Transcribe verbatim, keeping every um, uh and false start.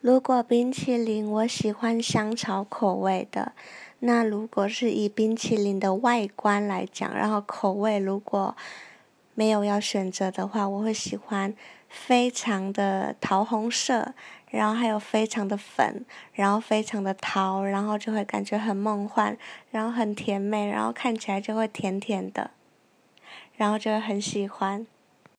如果冰淇淋，我喜欢香草口味的。那如果是以冰淇淋的外观来讲，然后口味如果没有要选择的话，我会喜欢非常的桃红色，然后还有非常的粉，然后非常的桃，然后就会感觉很梦幻，然后很甜美，然后看起来就会甜甜的，然后就会很喜欢。